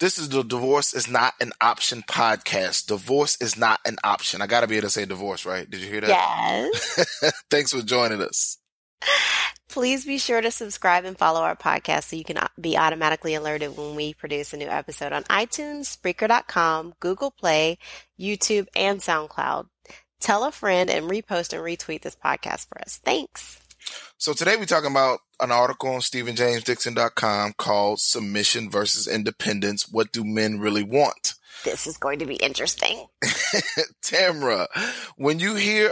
This is the Divorce Is Not an Option podcast. Divorce is not an option. I got to be able to say divorce, right? Did you hear that? Yes. Thanks for joining us. Please be sure to subscribe and follow our podcast so you can be automatically alerted when we produce a new episode on iTunes, Spreaker.com, Google Play, YouTube, and SoundCloud. Tell a friend and repost and retweet this podcast for us. Thanks. So today we're talking about an article on StevenJamesDixon.com called Submission versus Independence. What do men really want? This is going to be interesting. Tamra, when you hear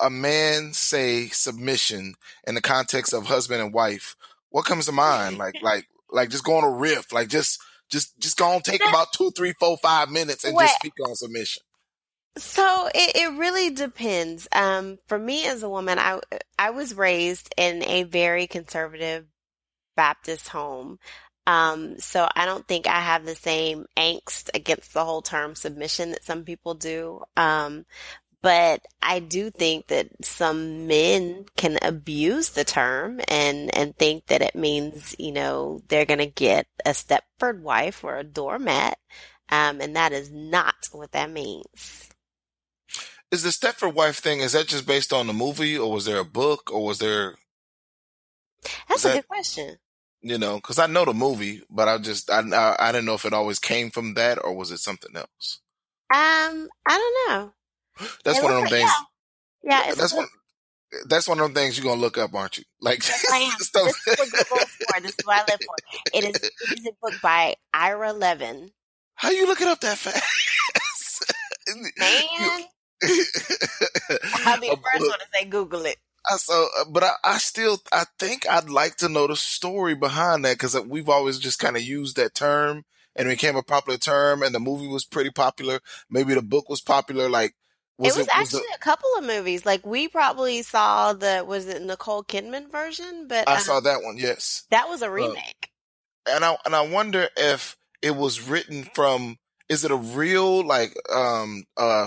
a man say submission in the context of husband and wife, what comes to mind? Like just go on a riff, like just go on, take about 2, 3, 4, 5 minutes and just speak on submission. So it really depends. For me as a woman, I was raised in a very conservative Baptist home. So I don't think I have the same angst against the whole term submission that some people do. But I do think that some men can abuse the term and think that it means, you know, they're going to get a Stepford wife or a doormat. And that is not what that means. Is the Stepford wife thing, is that just based on the movie, or was there a book, or was there? That's a good question. You know, because I know the movie, but I didn't know if it always came from that or was it something else. I don't know. That's one of them things. Yeah, that's one of them things you're gonna look up, aren't you? Like, yes, I am. This is what Google for. This is what I live for. It is a book by Ira Levin. How you look it up that fast? Man. I'll be the first one to say Google it. I think I'd like to know the story behind that, because we've always just kind of used that term and it became a popular term, and the movie was pretty popular. Maybe the book was popular. Like, it was actually a couple of movies. Like, we probably saw was it Nicole Kidman version? But I saw that one. Yes, that was a remake. And I wonder if it was written from. Is it a real, like,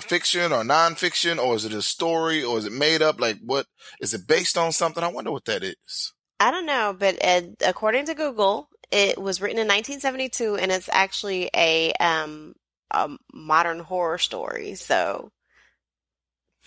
fiction or nonfiction, or is it a story, or is it made up? Like, what is it based on something? I wonder what that is. I don't know, but according to Google, it was written in 1972, and it's actually a modern horror story. So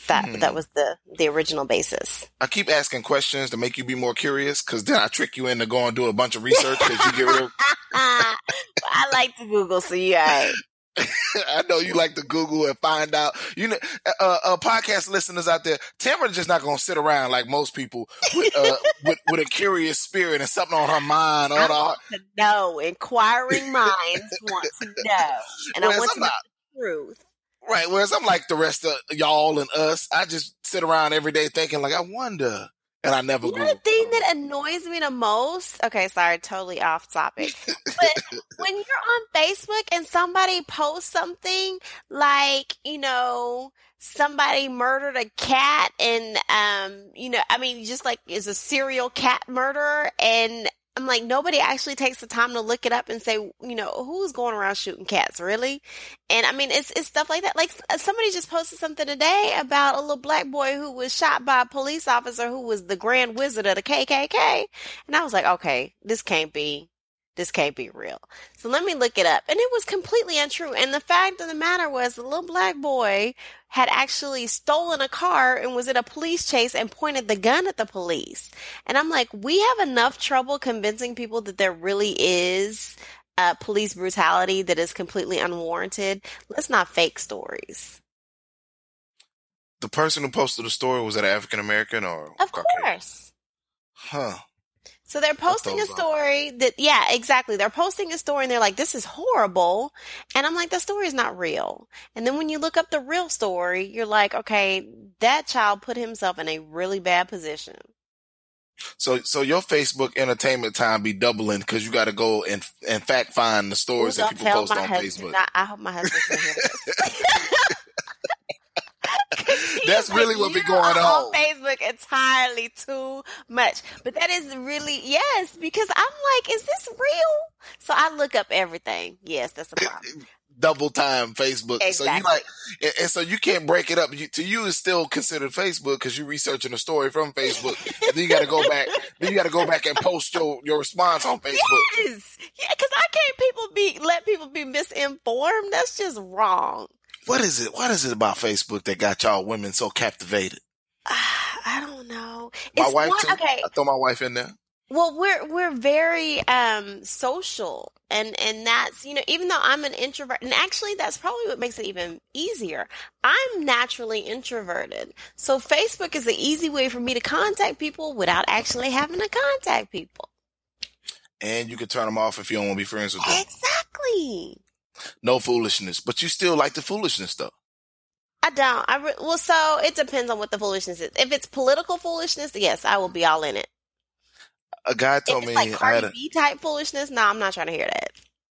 that was the original basis. I keep asking questions to make you be more curious, because then I trick you into going and do a bunch of research because you get real. I like to Google, so yeah. I know you like to Google and find out. You know, podcast listeners out there, Tamara's just not going to sit around like most people with a curious spirit and something on her mind. I want to know. Inquiring minds want to know, and I want to know the truth. Right, whereas I'm like the rest of y'all and us, I just sit around every day thinking, like, I wonder. And I never go. You know the thing that annoys me the most? Okay, sorry, totally off topic. But when you're on Facebook and somebody posts something like, you know, somebody murdered a cat and, you know, I mean, just like is a serial cat murderer. And I'm like, nobody actually takes the time to look it up and say, you know, who's going around shooting cats, really? And I mean, it's stuff like that. Like, somebody just posted something today about a little black boy who was shot by a police officer who was the Grand Wizard of the KKK. And I was like, okay, this can't be real. So let me look it up. And it was completely untrue. And the fact of the matter was, the little black boy had actually stolen a car and was in a police chase and pointed the gun at the police. And I'm like, we have enough trouble convincing people that there really is police brutality that is completely unwarranted. Let's not fake stories. The person who posted the story, was that African-American or? Of course. Huh. So they're posting a story that, yeah, exactly. They're posting a story and they're like, this is horrible. And I'm like, that story is not real. And then when you look up the real story, you're like, okay, that child put himself in a really bad position. So your Facebook entertainment time be doubling, because you got to go and fact find the stories that people post on Facebook. I hope my husband can hear this. That's really what be going on Facebook entirely too much. But that is really, yes, because I'm like, is this real? So I look up everything. Yes, that's a problem. double time Facebook. Exactly. So you like, and so you can't break it up. To you, it's still considered Facebook because you're researching a story from Facebook, and then you got to go back. Then you got to go back and post your response on Facebook. Yes, yeah, because I can't let people be misinformed. That's just wrong. What is it? What is it about Facebook that got y'all women so captivated? I don't know. My wife too. Okay. I throw my wife in there. Well, we're very social, and that's, you know, even though I'm an introvert, and actually that's probably what makes it even easier. I'm naturally introverted, so Facebook is an easy way for me to contact people without actually having to contact people. And you can turn them off if you don't want to be friends with them. Exactly. No foolishness, but you still like the foolishness though. I don't. Well, so it depends on what the foolishness is. If it's political foolishness, yes, I will be all in it. A guy told me, like, I had a B type foolishness. No, I'm not trying to hear that.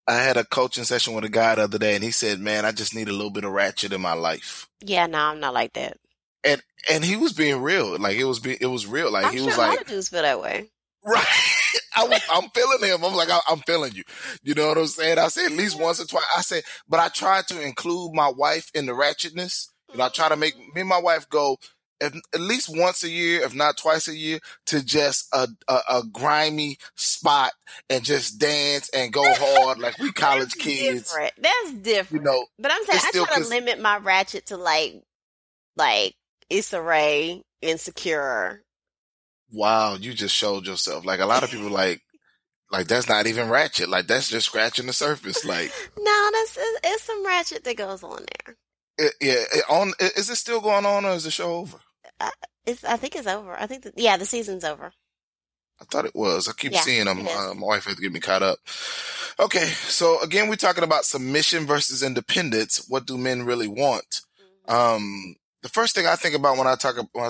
I had a coaching session with a guy the other day, and he said, "Man, I just need a little bit of ratchet in my life." Yeah, no, I'm not like that. And he was being real. Like it was real. Like he was like, a lot of dudes feel that way, right? I'm feeling him. I'm like, I'm feeling you. You know what I'm saying? I said at least once or twice. I said, but I try to include my wife in the ratchetness. You know, I try to make me and my wife go. At least once a year, if not twice a year, to just a grimy spot and just dance and go hard like we college kids. Different. That's different. You know, but I'm saying I try to limit my ratchet to like Issa Rae, Insecure. Wow, you just showed yourself. Like a lot of people like that's not even ratchet. Like that's just scratching the surface. Like no, it's some ratchet that goes on there. Is it still going on or is the show over? I think it's over. I think the season's over. I thought it was. I keep seeing them. My wife had to get me caught up. Okay, so again, we're talking about submission versus independence. What do men really want? Mm-hmm. The first thing I think about when I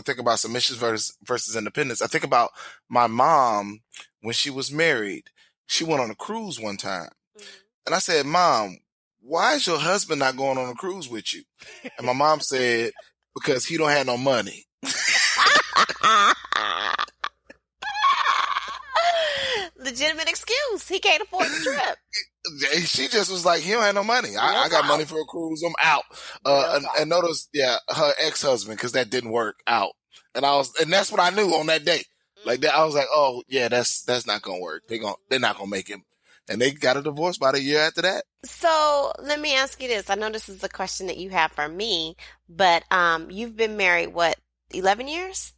think about submissions versus independence, I think about my mom when she was married. She went on a cruise one time, mm-hmm. and I said, "Mom, why is your husband not going on a cruise with you?" And my mom said, "Because he don't have no money." Legitimate excuse. He can't afford the trip. She just was like, he don't have no money. I got money for a cruise. I'm out. And notice, her ex-husband, because that didn't work out. And that's what I knew on that day. Like that, I was like, oh yeah, that's not gonna work. They're not gonna make him. And they got a divorce about a year after that. So let me ask you this. I know this is the question that you have for me, but you've been married, what, 11 years?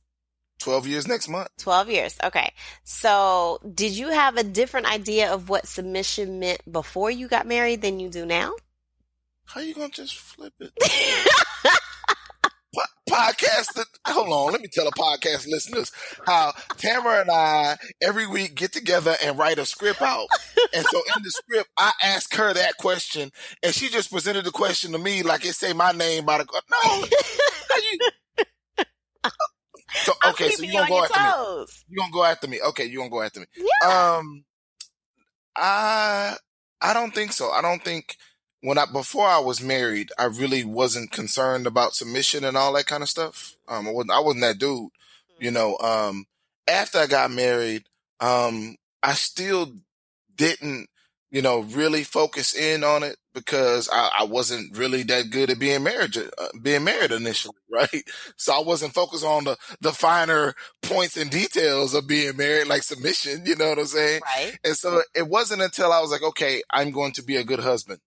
12 years next month. 12 years. Okay. So did you have a different idea of what submission meant before you got married than you do now? How you going to just flip it? Podcast. Hold on. Let me tell the podcast listeners how Tamara and I every week get together and write a script out. And so in the script, I ask her that question, and she just presented the question to me like it say my name by the no. So okay, so you gonna go after me? Okay, you gonna go after me? Yeah. I don't think so. I don't think. Before I was married, I really wasn't concerned about submission and all that kind of stuff. I wasn't that dude, you know. After I got married, I still didn't, you know, really focus in on it because I wasn't really that good at being married initially, right? So I wasn't focused on the finer points and details of being married, like submission, you know what I'm saying? Right. And so it wasn't until I was like, okay, I'm going to be a good husband.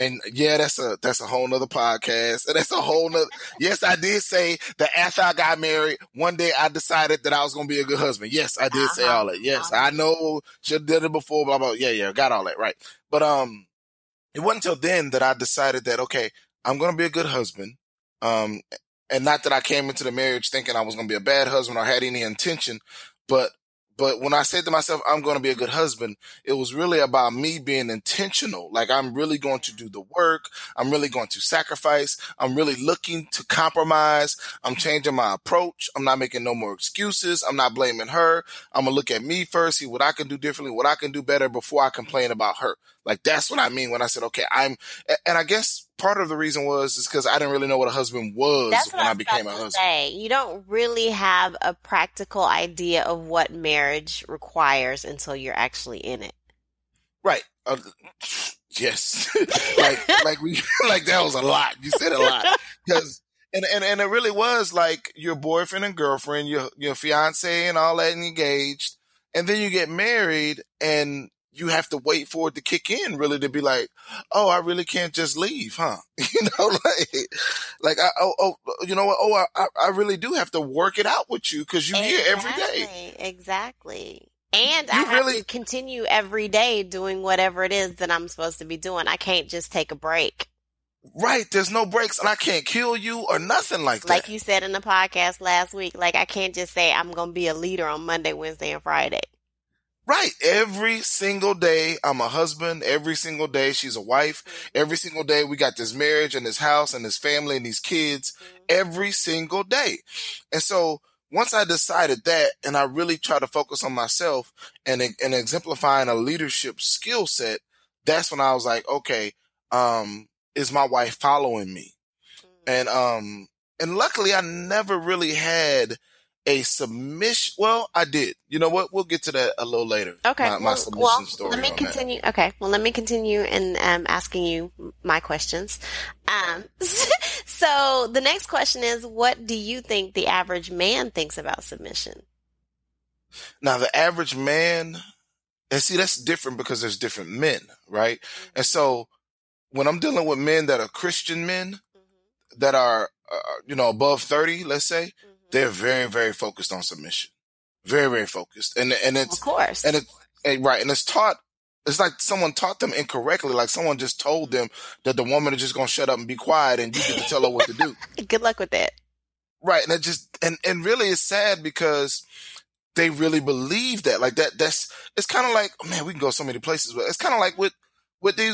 And yeah, that's a whole nother podcast. And that's a whole nother. Yes, I did say that after I got married, one day I decided that I was going to be a good husband. Yes, I did say all that. Yes, I know should have done it before, blah, blah, blah. Yeah, got all that. Right. But, it wasn't until then that I decided that, okay, I'm going to be a good husband. And not that I came into the marriage thinking I was going to be a bad husband or had any intention, But when I said to myself, I'm going to be a good husband, it was really about me being intentional. Like, I'm really going to do the work. I'm really going to sacrifice. I'm really looking to compromise. I'm changing my approach. I'm not making no more excuses. I'm not blaming her. I'm going to look at me first, see what I can do differently, what I can do better before I complain about her. Like, that's what I mean when I said, okay, and I guess part of the reason was because I didn't really know what a husband was when I became a husband. You don't really have a practical idea of what marriage requires until you're actually in it. Right. yes. like that was a lot. You said a lot. Because and it really was like your boyfriend and girlfriend, your fiance and all that, and engaged, and then you get married and you have to wait for it to kick in, really, to be like, oh, I really can't just leave, huh? You know, I really do have to work it out with you because you're here every day. Exactly. And I really have to continue every day doing whatever it is that I'm supposed to be doing. I can't just take a break. Right. There's no breaks, and I can't kill you or nothing like that. Like you said in the podcast last week, like I can't just say I'm going to be a leader on Monday, Wednesday, and Friday. Right. Every single day, I'm a husband. Every single day, she's a wife. Mm-hmm. Every single day, we got this marriage and this house and this family and these kids. Mm-hmm. Every single day. And so once I decided that, and I really try to focus on myself and exemplifying a leadership skill set, that's when I was like, okay, is my wife following me? Mm-hmm. And luckily, I never really had a submission. Well, I did. You know what? We'll get to that a little later. Okay. My submission story. Let me continue. That. Okay. Well, let me continue and asking you my questions. So the next question is, what do you think the average man thinks about submission? Now, the average man, and see, that's different because there's different men, right? Mm-hmm. And so when I'm dealing with men that are Christian men, mm-hmm. that are, above 30, let's say, mm-hmm. they're very, very focused on submission. Very, very focused. And it's, of course. Right. And it's like someone taught them incorrectly. Like someone just told them that the woman is just going to shut up and be quiet and you get to tell her what to do. Good luck with that. Right. And it just, and really it's sad because they really believe that. Like it's kind of like, oh man, we can go so many places, but it's kind of like with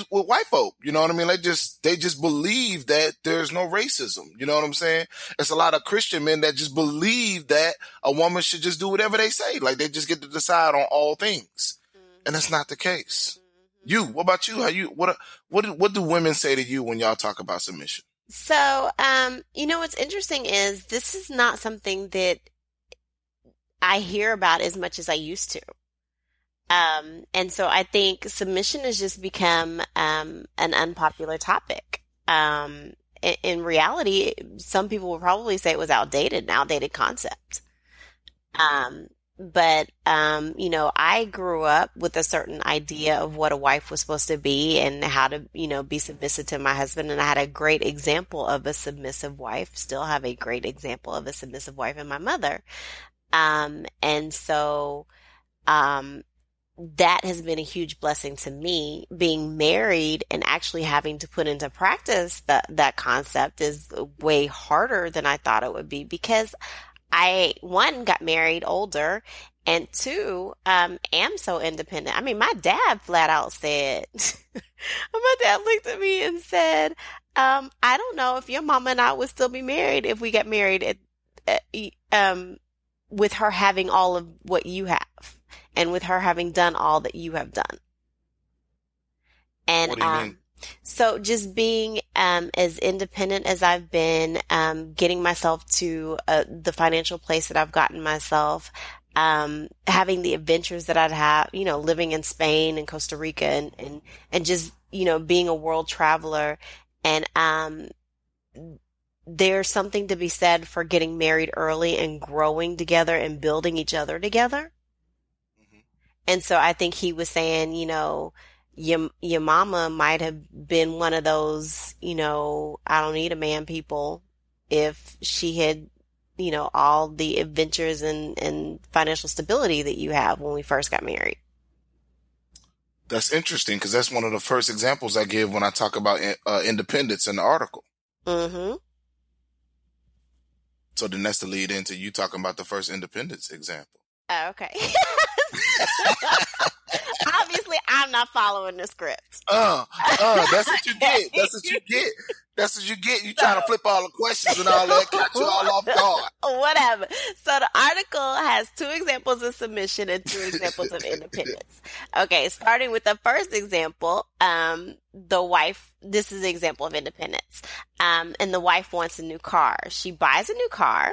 white folk, you know what I mean? They just believe that there's no racism. You know what I'm saying? It's a lot of Christian men that just believe that a woman should just do whatever they say. Like they just get to decide on all things. And that's not the case. You, what about you? How you, what do women say to you when y'all talk about submission? So, what's interesting is this is not something that I hear about as much as I used to. And so I think submission has just become an unpopular topic. In reality, some people will probably say it was outdated, an outdated concept. I grew up with a certain idea of what a wife was supposed to be and how to, be submissive to my husband. And I had a great example of a submissive wife, still have a great example of a submissive wife in my mother. That has been a huge blessing to me. Being married and actually having to put into practice that concept is way harder than I thought it would be because I, one, got married older, and two, am so independent. I mean, my dad flat out said, my dad looked at me and said, I don't know if your mama and I would still be married if we got married with her having all of what you have. And with her having done all that you have done. And what do you mean? So just being as independent as I've been, getting myself to the financial place that I've gotten myself, having the adventures that I'd have, living in Spain and Costa Rica and just, being a world traveler. And there's something to be said for getting married early and growing together and building each other together. And so I think he was saying, your mama might have been one of those, I don't need a man people if she had, all the adventures and financial stability that you have when we first got married. That's interesting because that's one of the first examples I give when I talk about independence in the article. Mm-hmm. So then that's the lead into you talking about the first independence example. Oh, okay. Obviously, I'm not following the script. That's what you get. You trying to flip all the questions and all that, catch you all off guard. Whatever. So the article has 2 examples of submission and 2 examples of independence. Okay, starting with the first example, the wife. This is an example of independence. And the wife wants a new car. She buys a new car,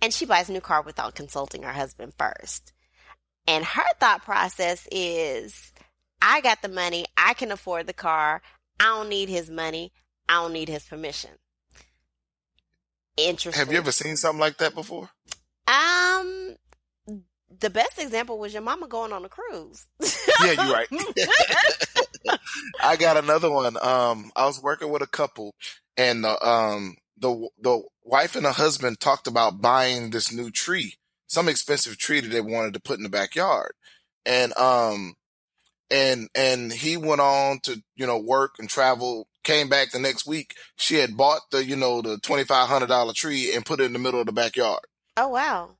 and she buys a new car without consulting her husband first. And her thought process is, I got the money. I can afford the car. I don't need his money. I don't need his permission. Interesting. Have you ever seen something like that before? The best example was your mama going on a cruise. Yeah, you're right. I got another one. I was working with a couple, and the wife and the husband talked about buying this new tree, some expensive tree that they wanted to put in the backyard, and he went on to work and travel. Came back the next week. She had bought the the $2,500 tree and put it in the middle of the backyard. Oh wow!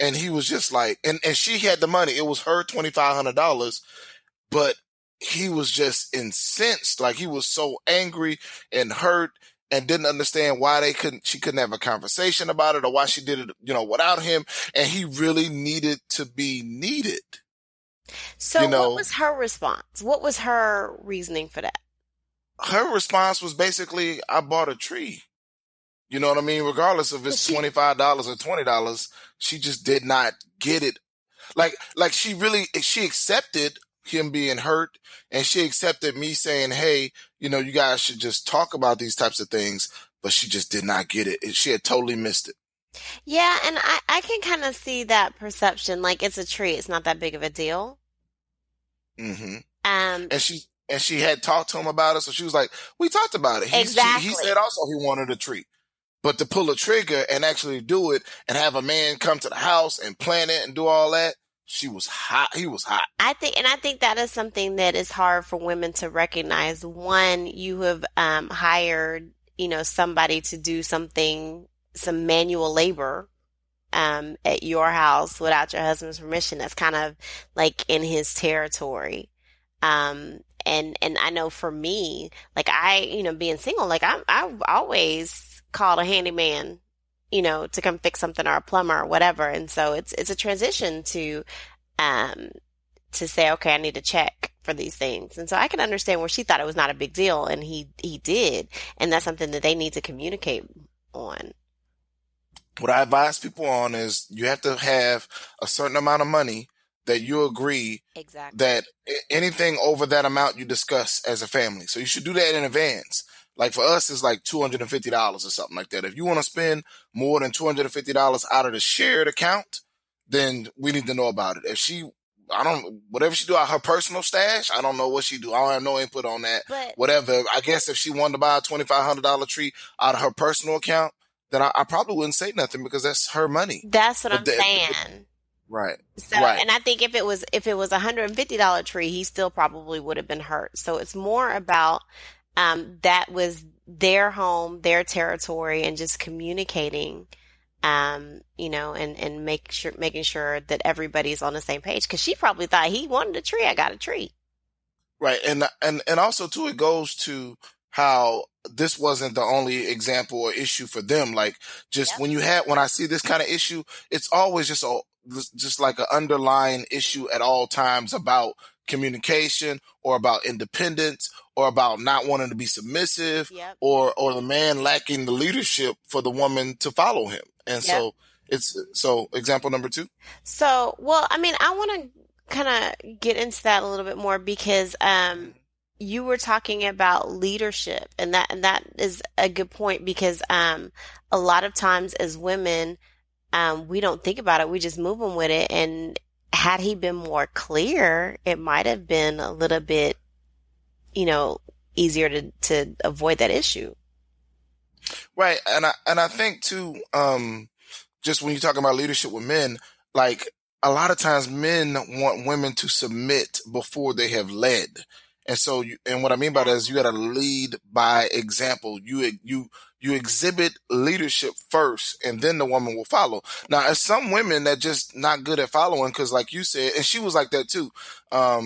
And he was just like, and she had the money. It was her $2,500, but he was just incensed. Like he was so angry and hurt and didn't understand why she couldn't have a conversation about it or why she did it, without him. And he really needed to be needed. So what was her response? What was her reasoning for that? Her response was basically, I bought a tree. You know what I mean? Regardless if it's $25 or $20, she just did not get it. Like she accepted him being hurt, and she accepted me saying, hey, you guys should just talk about these types of things, but she just did not get it. She had totally missed it. Yeah, and I can kind of see that perception. Like, it's a tree. It's not that big of a deal. Mm-hmm. And she had talked to him about it, so she was like, we talked about it. He said also he wanted a tree. But to pull a trigger and actually do it and have a man come to the house and plan it and do all that, she was hot. He was hot. I think that is something that is hard for women to recognize. One, you have hired, somebody to do something, some manual labor at your house without your husband's permission. That's kind of like in his territory. And I know for me, like being single, like I've always called a handyman, to come fix something, or a plumber or whatever. And so it's a transition to say, okay, I need to check for these things. And so I can understand where she thought it was not a big deal. And he did. And that's something that they need to communicate on. What I advise people on is you have to have a certain amount of money that you agree that anything over that amount you discuss as a family. So you should do that in advance. Like for us, it's like $250 or something like that. If you want to spend more than $250 out of the shared account, then we need to know about it. If she, whatever she do out her personal stash, I don't know what she do. I don't have no input on that, but whatever. I guess if she wanted to buy a $2,500 tree out of her personal account, then I probably wouldn't say nothing because that's her money. That's what I'm saying. Right. So, right. And I think if it was $150 tree, he still probably would have been hurt. So it's more about that was their home, their territory, and just communicating, and making sure that everybody's on the same page. Because she probably thought he wanted a tree. I got a tree. Right. And also too, it goes to how this wasn't the only example or issue for them. Like just when I see this kind of issue, it's always just like an underlying issue at all times about communication or about independence or about not wanting to be submissive or the man lacking the leadership for the woman to follow him. And so example number 2. So, I want to kind of get into that a little bit more because, you were talking about leadership and that is a good point because, a lot of times as women, we don't think about it. We just move them with it. And had he been more clear, it might have been a little bit, easier to avoid that issue. Right. And I think too, just when you're talking about leadership with men, like a lot of times men want women to submit before they have led. And so, and what I mean by that is you got to lead by example. You exhibit leadership first, and then the woman will follow. Now, there's some women that just not good at following because, like you said, and she was like that too.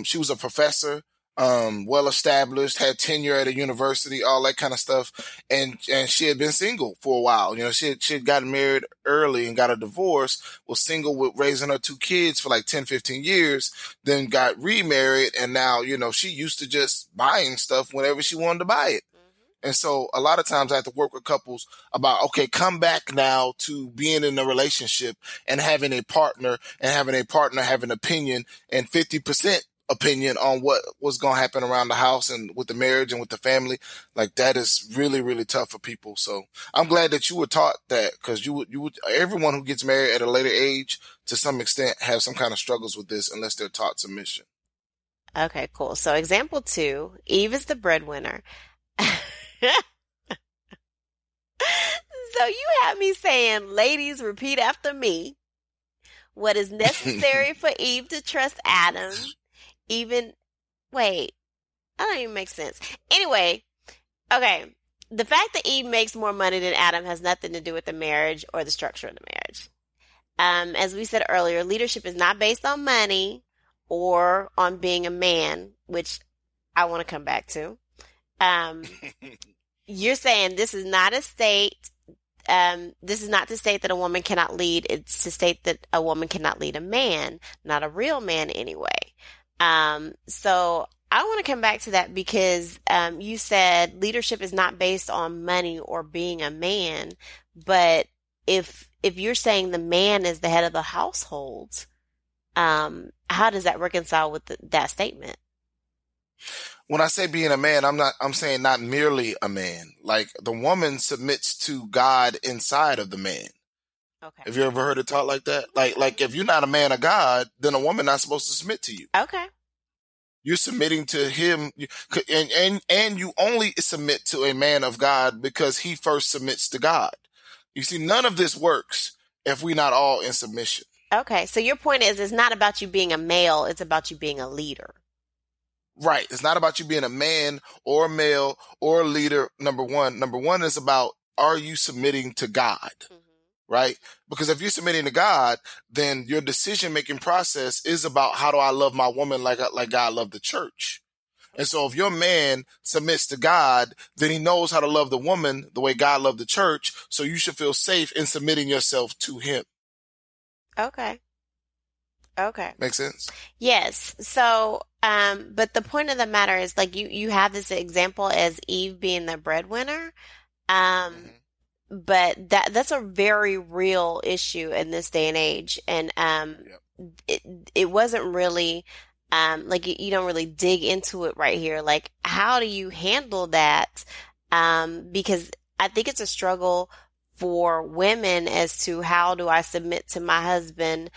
She was a professor, well-established, had tenure at a university, all that kind of stuff. And she had been single for a while. She had gotten married early and got a divorce, was single with raising her 2 kids for like 10, 15 years, then got remarried. And now, she used to just buying stuff whenever she wanted to buy it. And so a lot of times I have to work with couples about, okay, come back now to being in a relationship and having a partner have an opinion. And 50% opinion on what's going to happen around the house and with the marriage and with the family. Like, that is really, really tough for people. So I'm glad that you were taught that, because everyone who gets married at a later age to some extent have some kind of struggles with this unless they're taught submission. Okay, cool. So example 2, Eve is the breadwinner. So you had me saying, ladies, repeat after me. What is necessary for Eve to trust Adam? That don't even make sense. Anyway, okay, the fact that Eve makes more money than Adam has nothing to do with the marriage or the structure of the marriage. As we said earlier, leadership is not based on money or on being a man, which I want to come back to. You're saying this is not a state. This is not to state that a woman cannot lead. It's to state that a woman cannot lead a man, not a real man anyway. So I want to come back to that, because you said leadership is not based on money or being a man. But if you're saying the man is the head of the household, how does that reconcile with that statement? When I say being a man, I'm saying not merely a man. Like, the woman submits to God inside of the man. Okay. Have you ever heard it taught like that? Like if you're not a man of God, then a woman not supposed to submit to you. Okay. You're submitting to him, and you only submit to a man of God because he first submits to God. You see, none of this works if we're not all in submission. Okay. So your point is, it's not about you being a male. It's about you being a leader. Right. It's not about you being a man or a male or a leader, number one. Number one is about, are you submitting to God? Mm-hmm. Right? Because if you're submitting to God, then your decision-making process is about, how do I love my woman like God loved the church? And so if your man submits to God, then he knows how to love the woman the way God loved the church. So you should feel safe in submitting yourself to him. Okay. Makes sense? Yes. So, but the point of the matter is, like, you have this example as Eve being the breadwinner. But that's a very real issue in this day and age. And, it wasn't really, like, you don't really dig into it right here. Like, how do you handle that? Because I think it's a struggle for women as to, how do I submit to my husband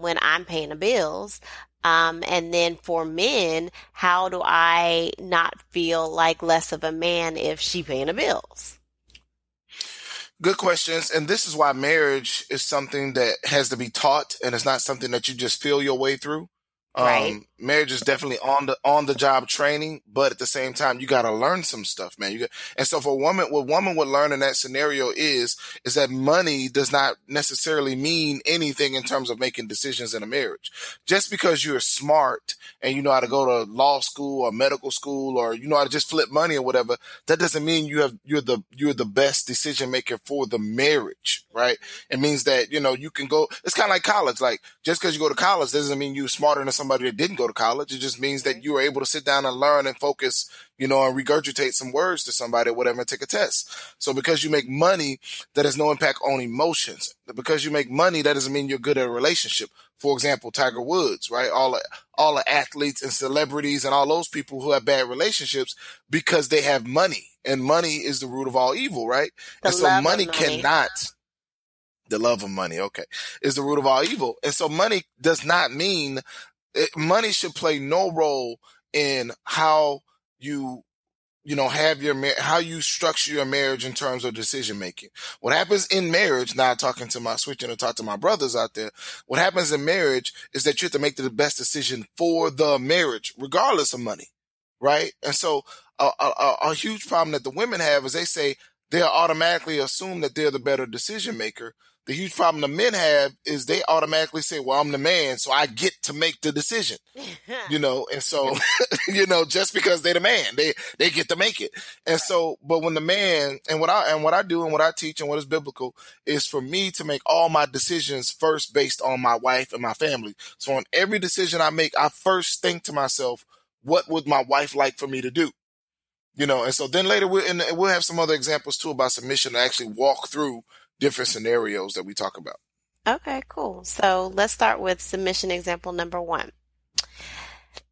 when I'm paying the bills? And then for men, how do I not feel like less of a man if she paying the bills? Good questions. And this is why marriage is something that has to be taught, and it's not something that you just feel your way through. Right. Marriage is definitely on the job training, but at the same time, you got to learn some stuff, man. And so for a woman, what woman would learn in that scenario is that money does not necessarily mean anything in terms of making decisions in a marriage. Just because you're smart and you know how to go to law school or medical school, or you know how to just flip money or whatever, that doesn't mean you're the best decision maker for the marriage, right? It means that, you know, you can go, it's kind of like college. Like, just because you go to college doesn't mean you're smarter than somebody that didn't go to college. It just means that you were able to sit down and learn and focus, you know, and regurgitate some words to somebody or whatever and take a test. So because you make money, that has no impact on emotions. Because you make money, that doesn't mean you're good at a relationship. For example, Tiger Woods, right? All the athletes and celebrities and all those people who have bad relationships because they have money, and money is the root of all evil, right? And so the love of money, okay, is the root of all evil. And so money does not mean. Money should play no role in how you have how you structure your marriage in terms of decision making. What happens in marriage, now talk to my brothers out there, what happens in marriage is that you have to make the best decision for the marriage, regardless of money, right? And so a huge problem that the women have is they say they'll automatically assume that they're the better decision maker. The huge problem the men have is they automatically say, well, I'm the man, so I get to make the decision, you know? And so, you know, just because they're the man, they get to make it. And so, but when the man, and what I do and what I teach and what is biblical is for me to make all my decisions first based on my wife and my family. So on every decision I make, I first think to myself, what would my wife like for me to do? You know? And so then later we'll have some other examples too about submission to actually walk through different scenarios that we talk about. Okay, cool. So let's start with submission example number 1.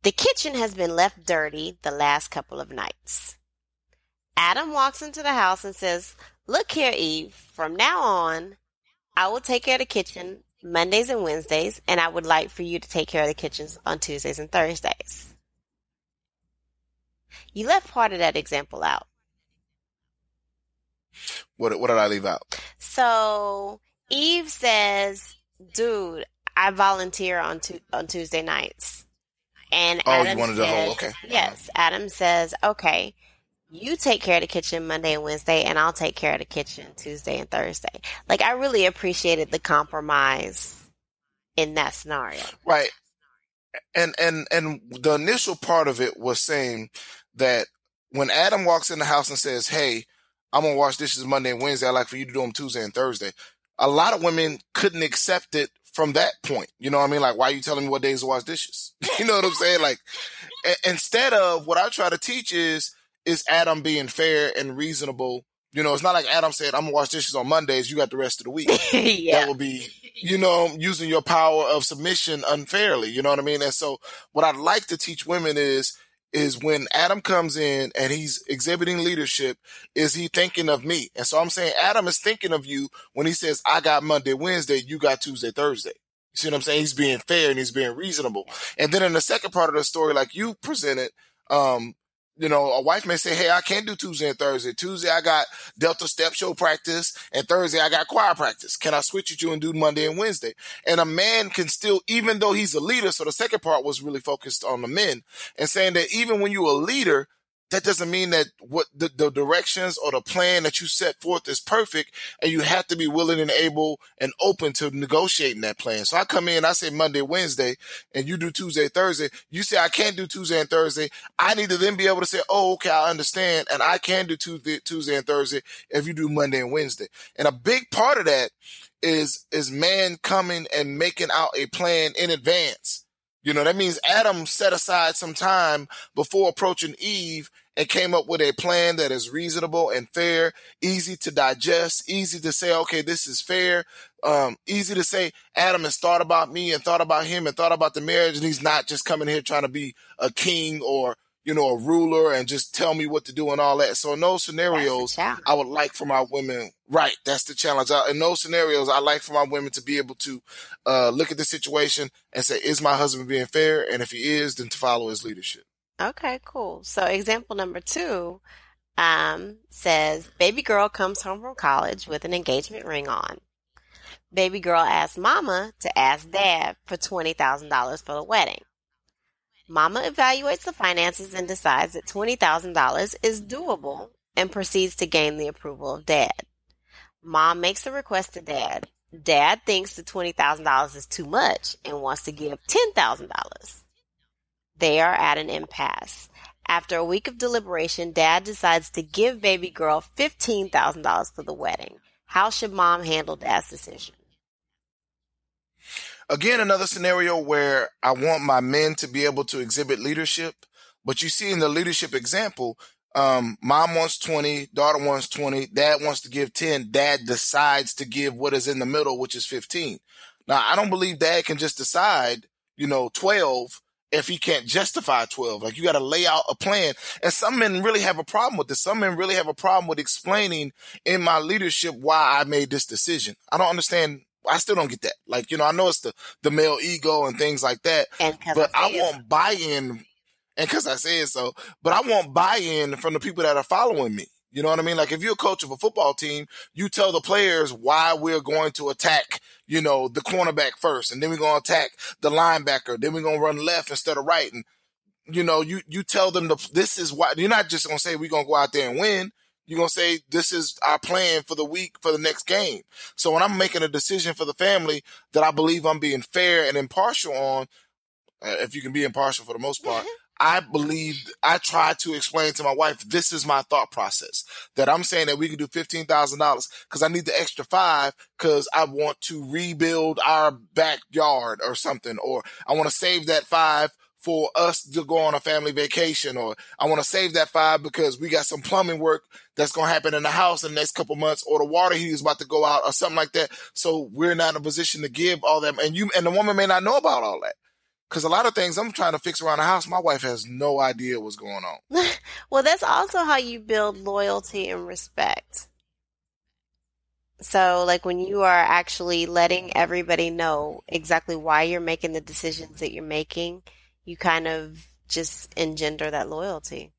The kitchen has been left dirty the last couple of nights. Adam walks into the house and says, "Look here, Eve, from now on, I will take care of the kitchen Mondays and Wednesdays, and I would like for you to take care of the kitchens on Tuesdays and Thursdays." You left part of that example out. What did I leave out? So Eve says, "Dude, I volunteer on Tuesday nights." And Adam says, "Okay, you take care of the kitchen Monday and Wednesday, and I'll take care of the kitchen Tuesday and Thursday." Like, I really appreciated the compromise in that scenario. Right. And the initial part of it was saying that when Adam walks in the house and says, "Hey, I'm going to wash dishes Monday and Wednesday. I'd like for you to do them Tuesday and Thursday." A lot of women couldn't accept it from that point. You know what I mean? Like, why are you telling me what days to wash dishes? You know what I'm saying? Like, instead of what I try to teach is Adam being fair and reasonable. You know, it's not like Adam said, "I'm going to wash dishes on Mondays. You got the rest of the week." Yeah. That would be, you know, using your power of submission unfairly. You know what I mean? And so what I'd like to teach women is when Adam comes in and he's exhibiting leadership, is he thinking of me? And so I'm saying Adam is thinking of you when he says, "I got Monday, Wednesday, you got Tuesday, Thursday." You see what I'm saying? He's being fair and he's being reasonable. And then in the second part of the story, like you presented, you know, a wife may say, "Hey, I can't do Tuesday and Thursday. Tuesday, I got Delta Step Show practice, and Thursday, I got choir practice. Can I switch with you and do Monday and Wednesday?" And a man can still, even though he's a leader, so the second part was really focused on the men, and saying that even when you're a leader, that doesn't mean that what the directions or the plan that you set forth is perfect, and you have to be willing and able and open to negotiating that plan. So I come in, I say Monday, Wednesday, and you do Tuesday, Thursday. You say I can't do Tuesday and Thursday. I need to then be able to say, "Oh, okay, I understand, and I can do Tuesday and Thursday if you do Monday and Wednesday." And a big part of that is man coming and making out a plan in advance. You know, that means Adam set aside some time before approaching Eve and came up with a plan that is reasonable and fair, easy to digest, easy to say, "Okay, this is fair," easy to say, "Adam has thought about me and thought about him and thought about the marriage, and he's not just coming here trying to be a king or, you know, a ruler and just tell me what to do and all that." So in those scenarios, I would like for my women, right, that's the challenge. In those scenarios, I like for my women to be able to look at the situation and say, "Is my husband being fair? And if he is, then to follow his leadership." Okay, cool. So example number 2 says, baby girl comes home from college with an engagement ring on. Baby girl asks mama to ask dad for $20,000 for the wedding. Mama evaluates the finances and decides that $20,000 is doable and proceeds to gain the approval of dad. Mom makes a request to dad. Dad thinks the $20,000 is too much and wants to give $10,000. They are at an impasse. After a week of deliberation, dad decides to give baby girl $15,000 for the wedding. How should mom handle dad's decision? Again, another scenario where I want my men to be able to exhibit leadership. But you see in the leadership example, mom wants 20, daughter wants 20, dad wants to give 10. Dad decides to give what is in the middle, which is 15. Now, I don't believe dad can just decide, you know, 12 if he can't justify 12. Like, you got to lay out a plan. And some men really have a problem with this. Some men really have a problem with explaining in my leadership why I made this decision. I don't understand. I still don't get that. Like, you know, I know it's the male ego and things like that, but I want buy-in, and because I said so, but I want buy-in from the people that are following me. You know what I mean? Like, if you're a coach of a football team, you tell the players why we're going to attack, you know, the cornerback first, and then we're going to attack the linebacker, then we're going to run left instead of right. And, you know, you tell them this is why. You're not just going to say we're going to go out there and win. You're going to say, this is our plan for the week, for the next game. So when I'm making a decision for the family that I believe I'm being fair and impartial on, if you can be impartial for the most part, I try to explain to my wife, this is my thought process, that I'm saying that we can do $15,000 because I need the extra 5 because I want to rebuild our backyard or something, or I want to save that 5 for us to go on a family vacation, or I want to save that 5 because we got some plumbing work that's going to happen in the house in the next couple months, or the water heat is about to go out or something like that. So we're not in a position to give all that. And the woman may not know about all that. Because a lot of things I'm trying to fix around the house, my wife has no idea what's going on. Well, that's also how you build loyalty and respect. So, like, when you are actually letting everybody know exactly why you're making the decisions that you're making, you kind of just engender that loyalty.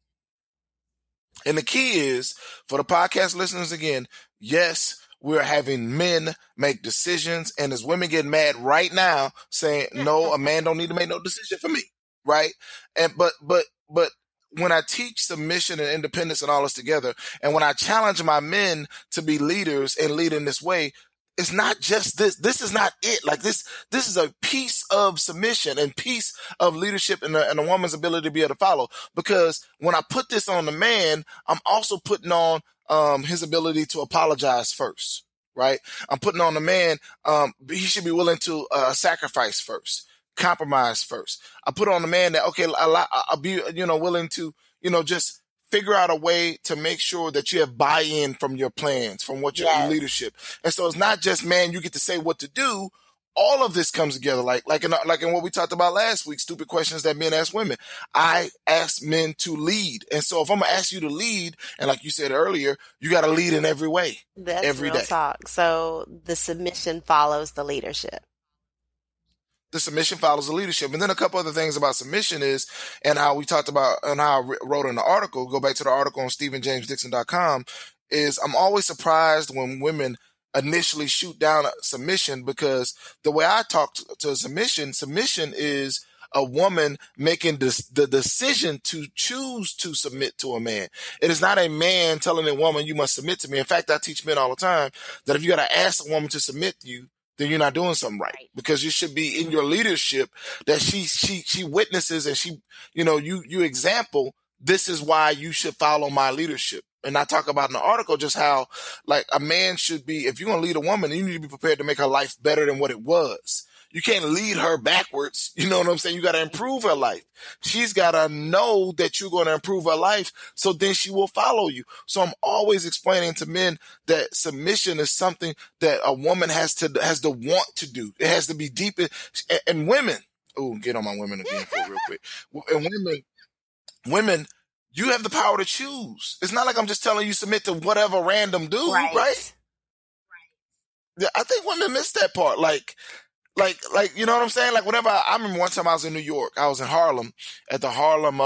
And the key is, for the podcast listeners again, yes, we're having men make decisions, and as women get mad right now saying, no, a man don't need to make no decision for me, right? And but when I teach submission and independence and all this together, and when I challenge my men to be leaders and lead in this way, it's not just this. This is not it. Like this is a piece of submission and piece of leadership and a woman's ability to be able to follow. Because when I put this on the man, I'm also putting on his ability to apologize first, right? I'm putting on the man. He should be willing to sacrifice first, compromise first. I put on the man that, okay, I'll be, willing to, just figure out a way to make sure that you have buy-in from your plans, from what your leadership. And so it's not just, man, you get to say what to do. All of this comes together, like in what we talked about last week, stupid questions that men ask women. I ask men to lead. And so if I'm going to ask you to lead, and like you said earlier, you got to lead in every way, every day. Talk. So the submission follows the leadership. The submission follows the leadership. And then a couple other things about submission is, and how we talked about, and how I wrote in the article, go back to the article on StevenJamesDixon.com, is I'm always surprised when women initially shoot down a submission, because the way I talk to submission is a woman making the decision to choose to submit to a man. It is not a man telling a woman, you must submit to me. In fact, I teach men all the time that if you got to ask a woman to submit to you, then you're not doing something right, because you should be in your leadership that she witnesses and she, you example, this is why you should follow my leadership. And I talk about in the article just how, like, a man should be, if you're going to lead a woman, you need to be prepared to make her life better than what it was. You can't lead her backwards. You know what I'm saying? You got to improve her life. She's got to know that you're going to improve her life, so then she will follow you. So I'm always explaining to men that submission is something that a woman has to want to do. It has to be deep. And women, get on my women again real quick. And women, you have the power to choose. It's not like I'm just telling you submit to whatever random dude, right? I think women miss that part. Like, you know what I'm saying? Like, whenever I remember one time I was in New York, I was in Harlem at the Harlem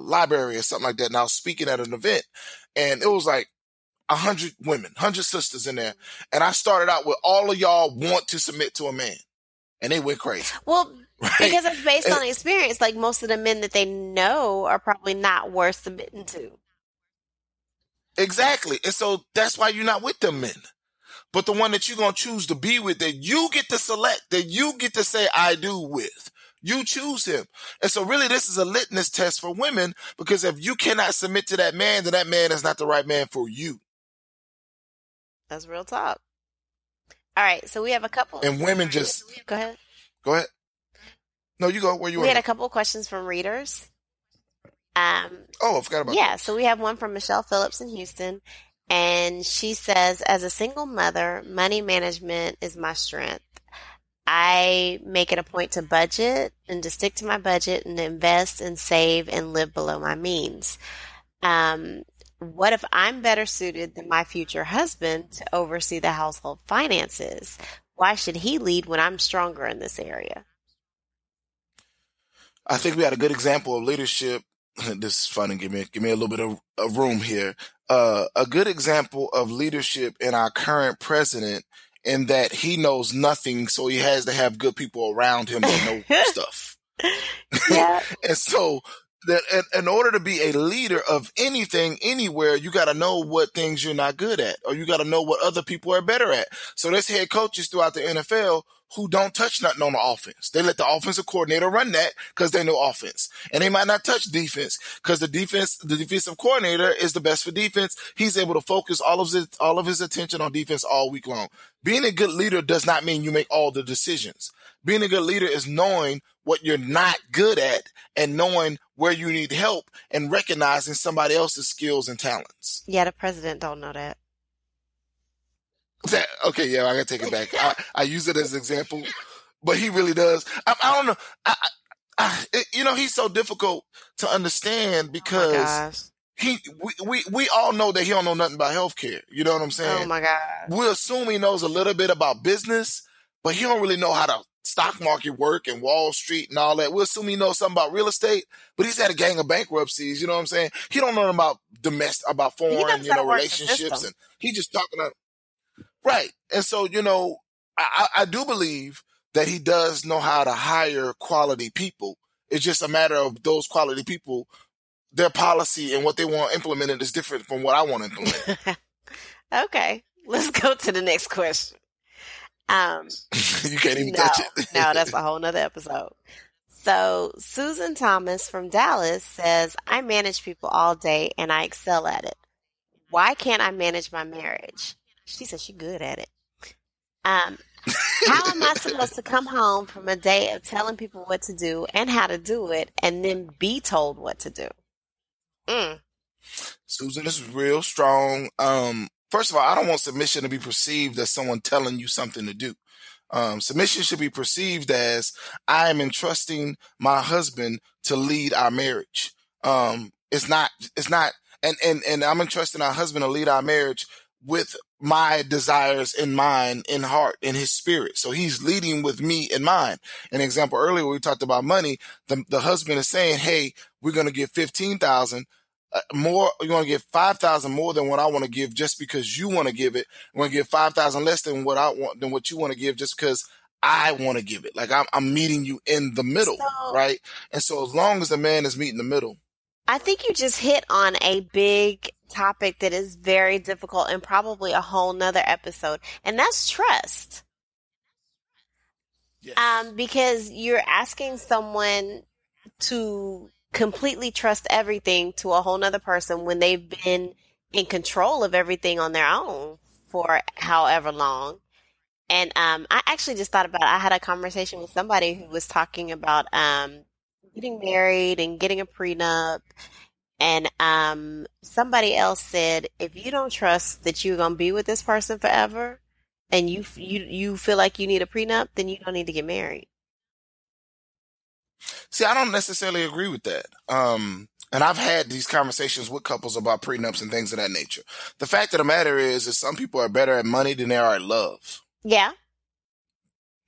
library or something like that. And I was speaking at an event, and it was like 100 women, 100 sisters in there. And I started out with, all of y'all want to submit to a man. And they went crazy. Well, right? Because it's based on experience. Like, most of the men that they know are probably not worth submitting to. Exactly. And so that's why you're not with them men. But the one that you're going to choose to be with, that you get to select, that you get to say, I do with, you choose him. And so really this is a litmus test for women, because if you cannot submit to that man, then that man is not the right man for you. That's real talk. All right. So we have a couple. And women just. Go ahead. No, you go. Where you were. We had a couple of questions from readers. I forgot about that. Yeah. So we have one from Michelle Phillips in Houston. And she says, as a single mother, money management is my strength. I make it a point to budget and to stick to my budget and invest and save and live below my means. What if I'm better suited than my future husband to oversee the household finances? Why should he lead when I'm stronger in this area? I think we had a good example of leadership. This is fun, and give me a little bit of room here. A good example of leadership in our current president, in that he knows nothing, so he has to have good people around him that know stuff. Yeah. And so that in order to be a leader of anything, anywhere, you got to know what things you're not good at, or you got to know what other people are better at. So there's head coaches throughout the NFL who don't touch nothing on the offense. They let the offensive coordinator run that because they know offense. And they might not touch defense because the defensive coordinator is the best for defense. He's able to focus all of his attention on defense all week long. Being a good leader does not mean you make all the decisions. Being a good leader is knowing what you're not good at and knowing where you need help and recognizing somebody else's skills and talents. Yeah, the president don't know that. Okay, yeah, I gotta take it back. I use it as an example, but he really does. I don't know. I he's so difficult to understand because we all know that he don't know nothing about healthcare. You know what I'm saying? Oh my God. We assume he knows a little bit about business, but he don't really know how to stock market work and Wall Street and all that. We assume he knows something about real estate, but he's had a gang of bankruptcies. You know what I'm saying? He don't know about domestic, about foreign, relationships, and he just talking about right. And so, I do believe that he does know how to hire quality people. It's just a matter of those quality people, their policy and what they want implemented is different from what I want implemented. Okay, let's go to the next question. You can't even touch it. No, that's a whole nother episode. So Susan Thomas from Dallas says, I manage people all day and I excel at it. Why can't I manage my marriage? She says she's good at it. How am I supposed to come home from a day of telling people what to do and how to do it and then be told what to do? Susan, this is real strong. First of all, I don't want submission to be perceived as someone telling you something to do. Submission should be perceived as I am entrusting my husband to lead our marriage. It's not, and I'm entrusting our husband to lead our marriage with my desires in mind, in heart, in his spirit. So he's leading with me in mind. An example earlier, we talked about money. The husband is saying, hey, we're going to give $15,000 more. You're going to give $5,000 more than what I want to give just because you want to give it. I'm going to give $5,000 less than what I want, than what you want to give just because I want to give it. Like I'm meeting you in the middle, right? And so as long as the man is meeting the middle. I think you just hit on a big topic that is very difficult and probably a whole nother episode, and that's trust. Yes. Because you're asking someone to completely trust everything to a whole nother person when they've been in control of everything on their own for however long. And I actually just thought about it. I had a conversation with somebody who was talking about getting married and getting a prenup. And somebody else said, if you don't trust that you're going to be with this person forever and you feel like you need a prenup, then you don't need to get married. See, I don't necessarily agree with that. And I've had these conversations with couples about prenups and things of that nature. The fact of the matter is some people are better at money than they are at love. Yeah.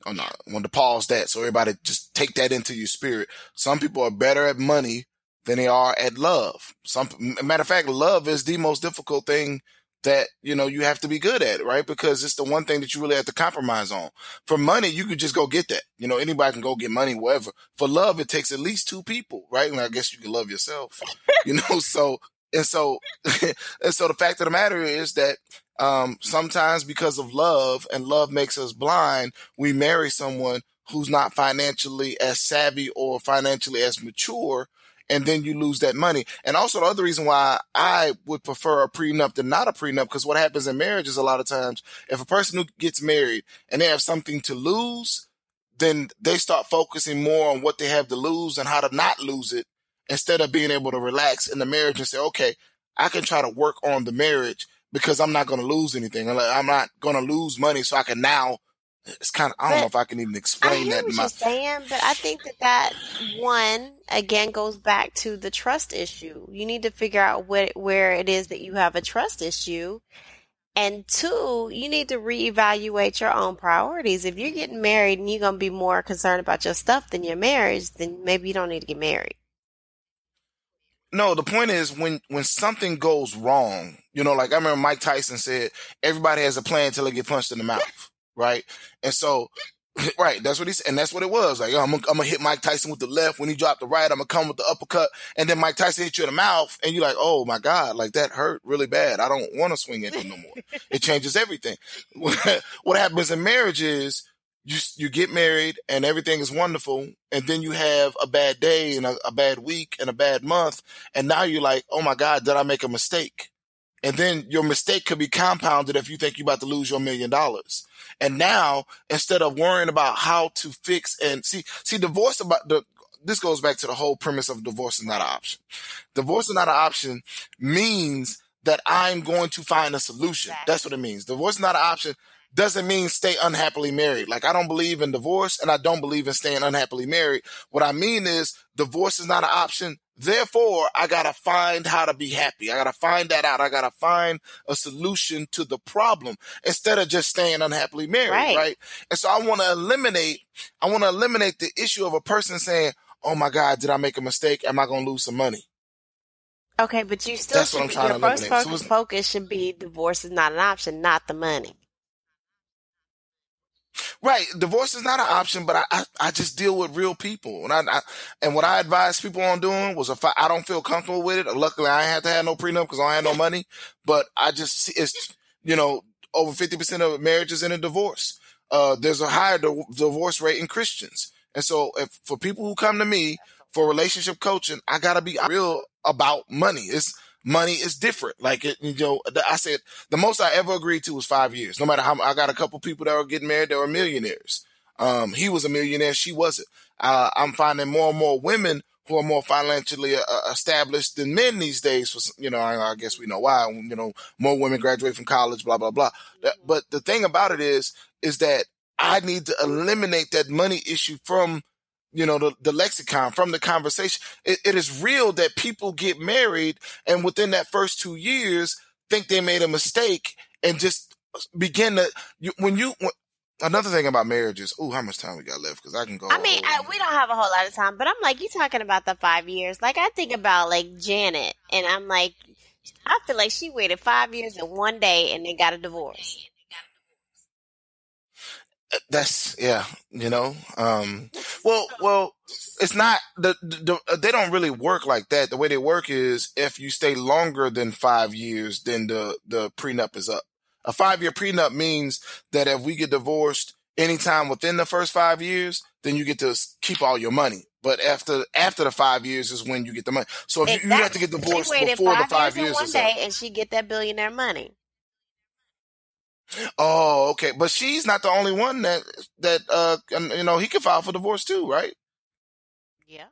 Oh, no. I want to pause that. So everybody just take that into your spirit. Some people are better at money than they are at love. Matter of fact, love is the most difficult thing that, you have to be good at, right? Because it's the one thing that you really have to compromise on. For money, you could just go get that. Anybody can go get money, wherever. For love, it takes at least two people, right? And I guess you can love yourself, so the fact of the matter is that sometimes because of love, and love makes us blind, we marry someone who's not financially as savvy or financially as mature, and then you lose that money. And also the other reason why I would prefer a prenup than not a prenup, because what happens in marriage is a lot of times if a person who gets married and they have something to lose, then they start focusing more on what they have to lose and how to not lose it instead of being able to relax in the marriage and say, okay, I can try to work on the marriage because I'm not going to lose anything. I'm not going to lose money, so I can now. It's kind of, I don't know if I can even explain that. I hear what you're saying, but I think that one, again, goes back to the trust issue. You need to figure out where it is that you have a trust issue. And two, you need to reevaluate your own priorities. If you're getting married and you're going to be more concerned about your stuff than your marriage, then maybe you don't need to get married. No, the point is when something goes wrong, like I remember Mike Tyson said, everybody has a plan until they get punched in the mouth. Right. And so, right. That's what he said. And that's what it was. Like, I'm going to hit Mike Tyson with the left. When he dropped the right, I'm going to come with the uppercut. And then Mike Tyson hit you in the mouth. And you're like, oh my God, like that hurt really bad. I don't want to swing at him no more. It changes everything. What happens in marriage is you get married and everything is wonderful. And then you have a bad day and a bad week and a bad month. And now you're like, oh my God, did I make a mistake? And then your mistake could be compounded if you think you're about to lose your $1 million. And now, instead of worrying about how to fix and see divorce this goes back to the whole premise of divorce is not an option. Divorce is not an option means that I'm going to find a solution. That's what it means. Divorce is not an option. doesn't mean stay unhappily married. Like, I don't believe in divorce and I don't believe in staying unhappily married. What I mean is divorce is not an option. Therefore, I got to find how to be happy. I got to find that out. I got to find a solution to the problem instead of just staying unhappily married. Right? And so I want to eliminate the issue of a person saying, oh my God, did I make a mistake? Am I going to lose some money? Okay, but you still should be, your first focus should be divorce is not an option, not the money. Right. Divorce is not an option, but I just deal with real people. And I what I advised people on doing was if I don't feel comfortable with it, luckily I ain't had to have no prenup because I ain't no money, but over 50% of marriages in a divorce. There's a higher divorce rate in Christians. And so for people who come to me for relationship coaching, I got to be real about money. Money is different. Like, I said, the most I ever agreed to was 5 years. No matter how, I got a couple people that were getting married that were millionaires. He was a millionaire. She wasn't. I'm finding more and more women who are more financially established than men these days. I guess we know why, more women graduate from college, blah, blah, blah. But the thing about it is that I need to eliminate that money issue from the lexicon, from the conversation. It is real that people get married and within that first 2 years think they made a mistake and just begin to, another thing about marriage is, how much time we got left? Cause I can go. I mean, we don't have a whole lot of time, but I'm like, you talking about the 5 years. Like I think about like Janet and I'm like, I feel like she waited 5 years and one day and then got a divorce. That's it's not they don't really work like that. The way they work is if you stay longer than 5 years, then the prenup is up. A 5-year prenup means that if we get divorced anytime within the first 5 years, then you get to keep all your money. But after the 5 years is when you get the money. So if you have to get divorced before the 5 years is up, and she get that billionaire money. Oh, okay. But she's not the only one that he can file for divorce too, right? Yeah.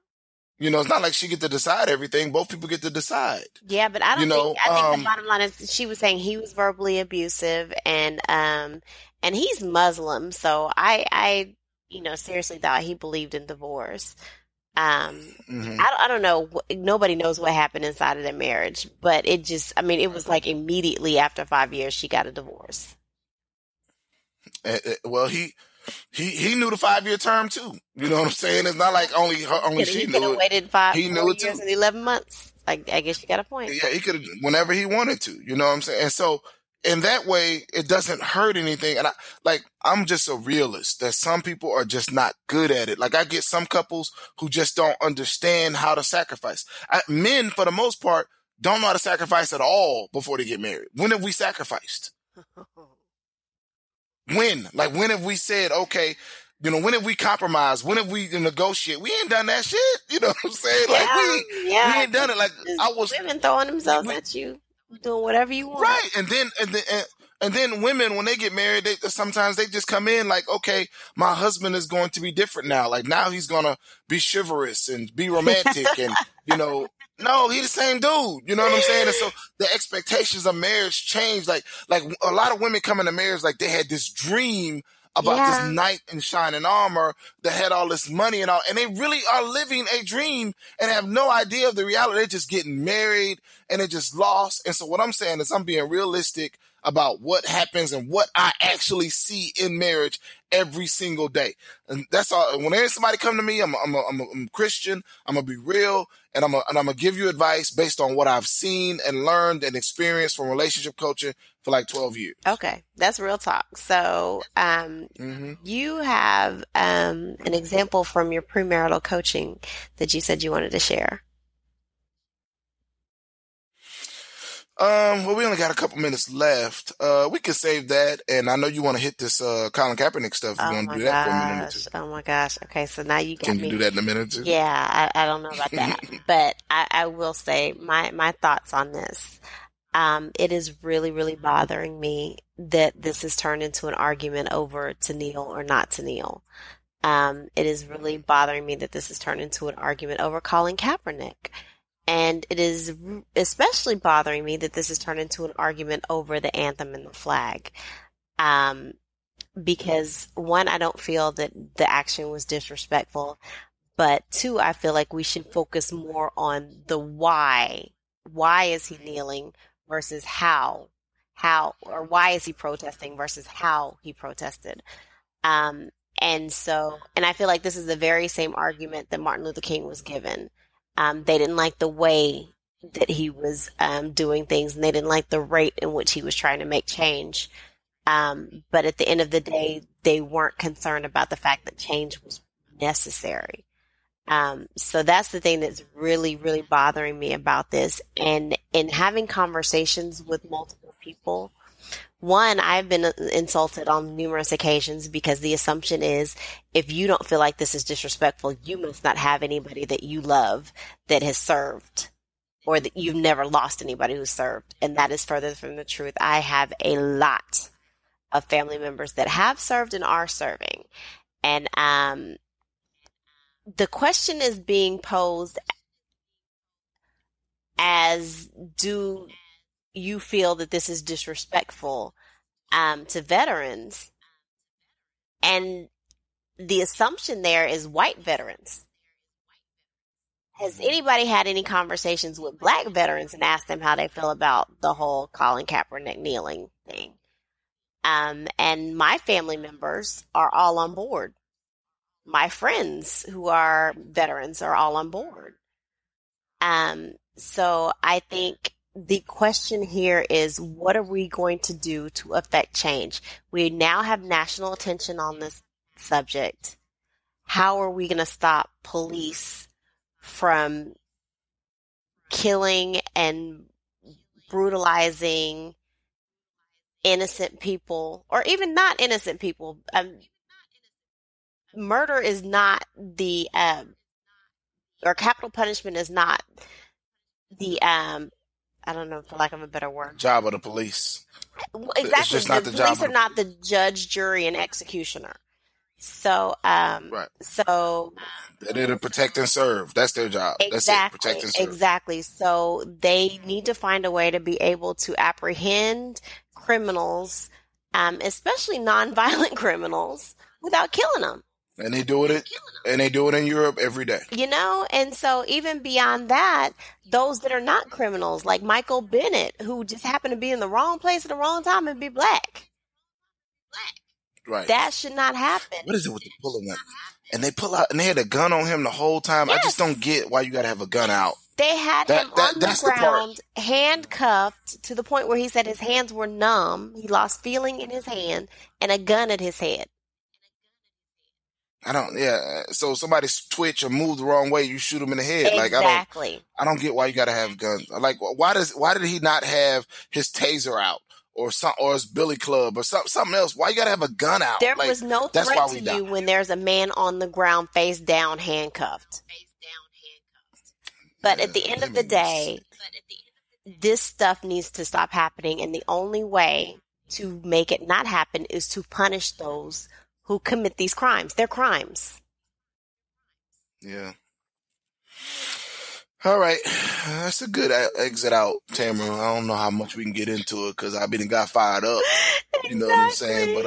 It's not like she get to decide everything. Both people get to decide. Yeah, but I think the bottom line is she was saying he was verbally abusive and he's Muslim. So I seriously thought he believed in divorce. Mm-hmm. I don't know. Nobody knows what happened inside of their marriage, but it was like immediately after 5 years, she got a divorce. Well, he knew the 5-year term too. You know what I'm saying? It's not like only she knew it. He could have waited 5 years and 11 months. I guess you got a point. Yeah. He could have whenever he wanted to, you know what I'm saying? And so in that way, it doesn't hurt anything. And I'm just a realist that some people are just not good at it. Like I get some couples who just don't understand how to sacrifice. Men, for the most part, don't know how to sacrifice at all before they get married. When have we sacrificed? When have we said, okay, when have we compromised? When have we negotiate? We ain't done that shit. You know what I'm saying? Yeah, like we ain't done it. Like women throwing themselves at you, doing whatever you want. Right. And then women, when they get married, sometimes they just come in like, okay, my husband is going to be different now. Like now he's going to be chivalrous and be romantic and, no, he's the same dude. You know what I'm saying? And so the expectations of marriage change. Like a lot of women come into marriage like they had this dream about this knight in shining armor that had all this money and all. And they really are living a dream and have no idea of the reality. They're just getting married and they're just lost. And so what I'm saying is I'm being realistic about what happens and what I actually see in marriage every single day. And that's all. When there's somebody come to me, I'm Christian. I'm going to be real. And I'm going to give you advice based on what I've seen and learned and experienced from relationship coaching for like 12 years. Okay. That's real talk. So, you have, an example from your premarital coaching that you said you wanted to share. Well, we only got a couple minutes left. We could save that. And I know you want to hit this Colin Kaepernick stuff. You want to do that for a minute or two. Oh, my gosh. Okay, so now you got me. Can you do that in a minute or two? Yeah, I don't know about that. But I will say my thoughts on this. It is really, really bothering me that this has turned into an argument over to kneel or not to kneel. It is really bothering me that this has turned into an argument over Colin Kaepernick. And it is especially bothering me that this has turned into an argument over the anthem and the flag. because one, I don't feel that the action was disrespectful, but two, I feel like we should focus more on the why. Why is he kneeling versus how, or why is he protesting versus how he protested? And I feel like this is the very same argument that Martin Luther King was given. They didn't like the way that he was doing things, and they didn't like the rate in which he was trying to make change. But at the end of the day, they weren't concerned about the fact that change was necessary. So that's the thing that's really, really bothering me about this. And in having conversations with multiple people, one, I've been insulted on numerous occasions because the assumption is if you don't feel like this is disrespectful, you must not have anybody that you love that has served, or that you've never lost anybody who served. And that is further from the truth. I have a lot of family members that have served and are serving. And the question is being posed as, do you feel that this is disrespectful to veterans? And the assumption there is white veterans. Has anybody had any conversations with black veterans and asked them how they feel about the whole Colin Kaepernick kneeling thing? And my family members are all on board. My friends who are veterans are all on board. So I think the question here is, what are we going to do to affect change? We now have national attention on this subject. How are we going to stop police from killing and brutalizing innocent people, or even not innocent people? Murder is not the, or capital punishment is not the, I don't know, for lack of a better word, job of the police. Well, exactly. It's just not the police job are not the judge, jury, and executioner. So, right. So they're to protect and serve. That's their job. Exactly. That's it. Protect and serve. Exactly. So they need to find a way to be able to apprehend criminals, especially nonviolent criminals, without killing them. And they do it. And they do it in Europe every day. You know, and so even beyond that, those that are not criminals, like Michael Bennett, who just happened to be in the wrong place at the wrong time and be black. Right. That should not happen. What is it with the pulling up? And they pull out, and they had a gun on him the whole time. Yes. I just don't get why you got to have a gun out. They had him on the ground, handcuffed to the point where he said his hands were numb. He lost feeling in his hand, and a gun at his head. So somebody twitch or move the wrong way, you shoot him in the head. Exactly. I don't get why you got to have guns. Like, why did he not have his taser out? Or it's Billy Club or something else. Why you gotta have a gun out? There was no threat to you when there's a man on the ground face down handcuffed. But at the end of the day, this stuff needs to stop happening, and the only way to make it not happen is to punish those who commit these crimes. They're crimes. Yeah. All right, that's a good exit out, Tamara. I don't know how much we can get into it because I got fired up. Exactly. You know what I'm saying?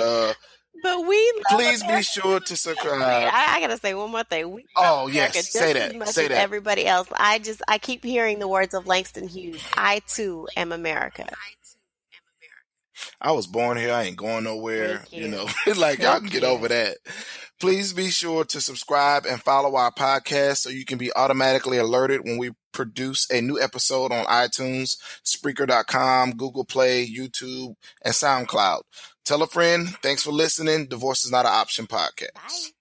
But we love please America. Be sure to subscribe. I gotta say one more thing. We love America, yes, say that. As much say as that. Everybody else, I keep hearing the words of Langston Hughes. I too am America. I was born here. I ain't going nowhere. You know, y'all can get over that. Please be sure to subscribe and follow our podcast so you can be automatically alerted when we produce a new episode on iTunes, Spreaker.com, Google Play, YouTube, and SoundCloud. Tell a friend. Thanks for listening. Divorce is Not an Option podcast. Bye.